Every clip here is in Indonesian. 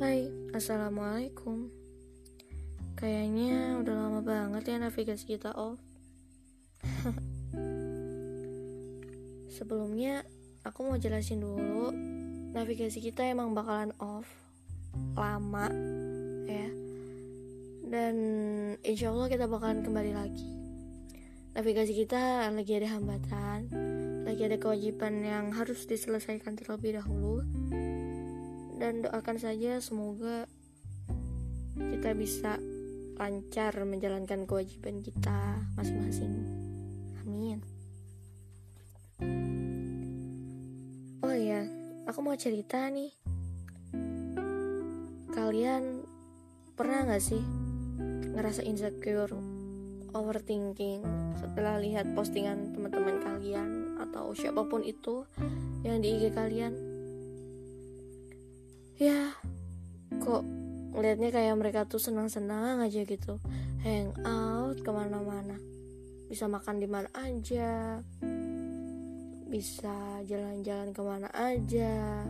Hai, assalamualaikum. Kayaknya udah lama banget ya navigasi kita off. Sebelumnya aku mau jelasin dulu, navigasi kita emang bakalan off lama ya. Dan insya Allah kita bakalan kembali lagi. Navigasi kita lagi ada hambatan, lagi ada kewajiban yang harus diselesaikan terlebih dahulu. Dan doakan saja semoga kita bisa lancar menjalankan kewajiban kita masing-masing. Amin. Oh iya, aku mau cerita nih. Kalian pernah gak sih ngerasa insecure, overthinking setelah lihat postingan teman-teman kalian atau siapapun itu yang di IG kalian? Ya, kok ngeliatnya kayak mereka tuh senang-senang aja gitu, hangout kemana-mana, bisa makan di mana aja, bisa jalan-jalan kemana aja,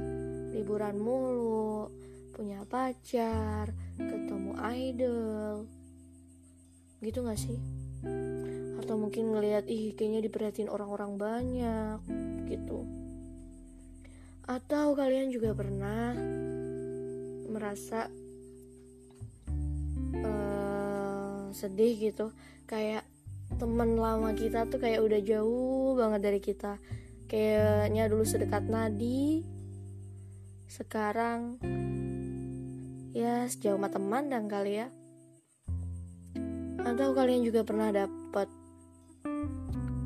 liburan mulu, punya pacar, ketemu idol, gitu nggak sih? Atau mungkin ngeliat kayaknya diperhatiin orang-orang banyak, gitu. Atau kalian juga pernah merasa sedih gitu, kayak teman lama kita tuh kayak udah jauh banget dari kita, kayaknya dulu sedekat nadi, sekarang ya sejauh mata memandang kali ya. Atau kalian juga pernah dapet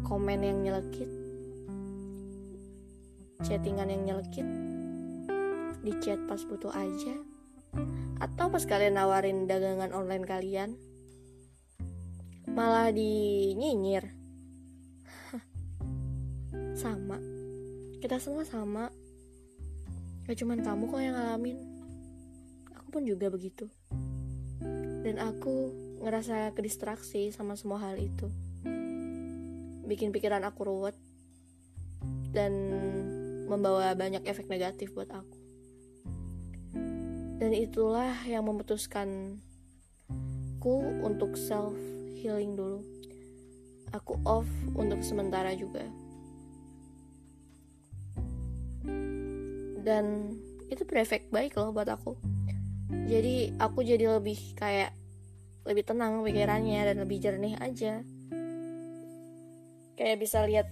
komen yang nyelekit, chattingan yang nyelekit di chat pas butuh aja, atau pas kalian nawarin dagangan online kalian malah dinyinyir. Sama, kita semua sama. Gak cuman kamu kok yang ngalamin, aku pun juga begitu. Dan aku ngerasa kedistraksi sama semua hal itu, bikin pikiran aku ruwet dan membawa banyak efek negatif buat aku. Dan itulah yang memutuskanku untuk self healing dulu. Aku off untuk sementara juga. Dan itu berefek baik loh buat aku. Jadi aku jadi lebih kayak lebih tenang pikirannya dan lebih jernih aja. Kayak bisa lihat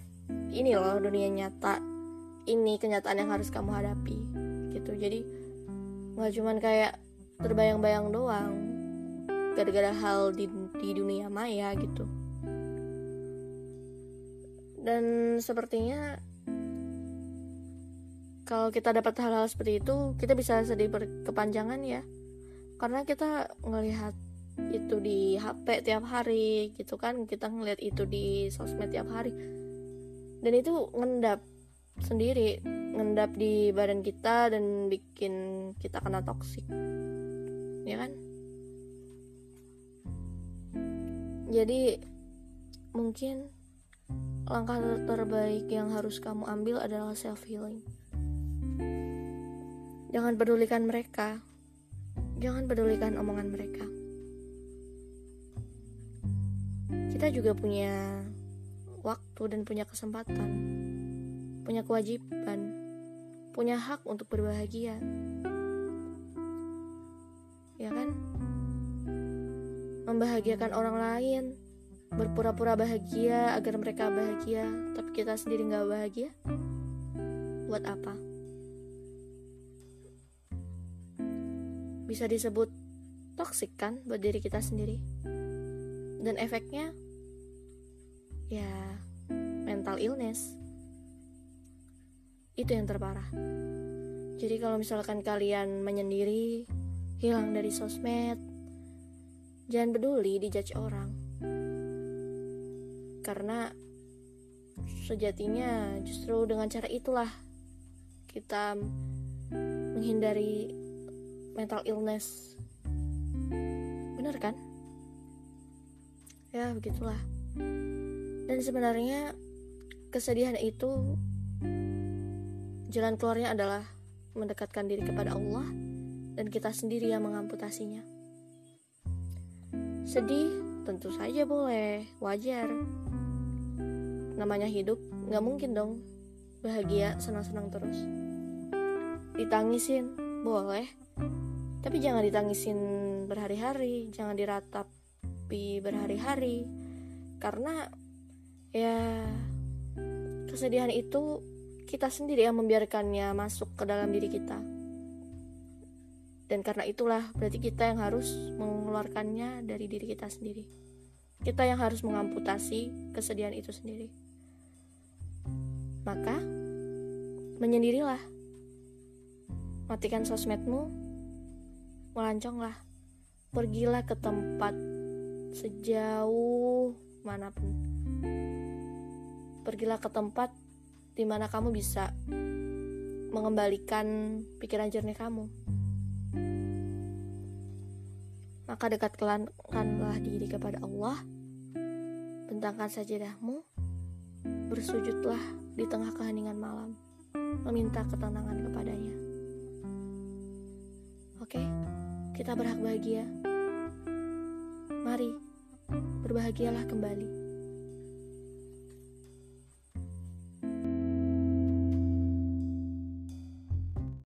ini loh dunia nyata. Ini kenyataan yang harus kamu hadapi. Gitu. Jadi nggak cuman kayak terbayang-bayang doang gara-gara hal di dunia maya gitu. Dan sepertinya kalau kita dapat hal-hal seperti itu, kita bisa sedih berkepanjangan ya, karena kita ngelihat itu di HP tiap hari gitu kan, kita ngelihat itu di sosmed tiap hari, dan itu ngendap sendiri, ngendap di badan kita dan bikin kita kena toksik, ya kan? Jadi mungkin langkah terbaik yang harus kamu ambil adalah self healing. Jangan pedulikan mereka, jangan pedulikan omongan mereka. Kita juga punya waktu dan punya kesempatan, punya kewajiban, punya hak untuk berbahagia, ya kan? Membahagiakan orang lain, berpura-pura bahagia agar mereka bahagia, tapi kita sendiri gak bahagia, buat apa? Bisa disebut toksik kan buat diri kita sendiri. Dan efeknya ya mental illness, itu yang terparah. Jadi kalau misalkan kalian menyendiri, hilang dari sosmed, jangan peduli dijudge orang, karena sejatinya justru dengan cara itulah kita menghindari mental illness. Benar kan? Ya begitulah. Dan sebenarnya kesedihan itu jalan keluarnya adalah mendekatkan diri kepada Allah dan kita sendiri yang mengamputasinya. Sedih, tentu saja boleh, wajar. Namanya hidup, gak mungkin dong bahagia, senang-senang terus. Ditangisin, boleh. Tapi jangan ditangisin berhari-hari, jangan diratapi berhari-hari. Karena ya kesedihan itu kita sendiri yang membiarkannya masuk ke dalam diri kita. Dan karena itulah berarti kita yang harus mengeluarkannya dari diri kita sendiri. Kita yang harus mengamputasi kesedihan itu sendiri. Maka menyendirilah. Matikan sosmedmu, melanconglah. Pergilah ke tempat sejauh manapun. Pergilah ke tempat di mana kamu bisa mengembalikan pikiran jernih kamu. Maka dekatkanlah diri kepada Allah, bentangkan sajadahmu, bersujudlah di tengah keheningan malam, meminta ketenangan kepadanya. Oke, kita berhak bahagia. Mari, berbahagialah kembali.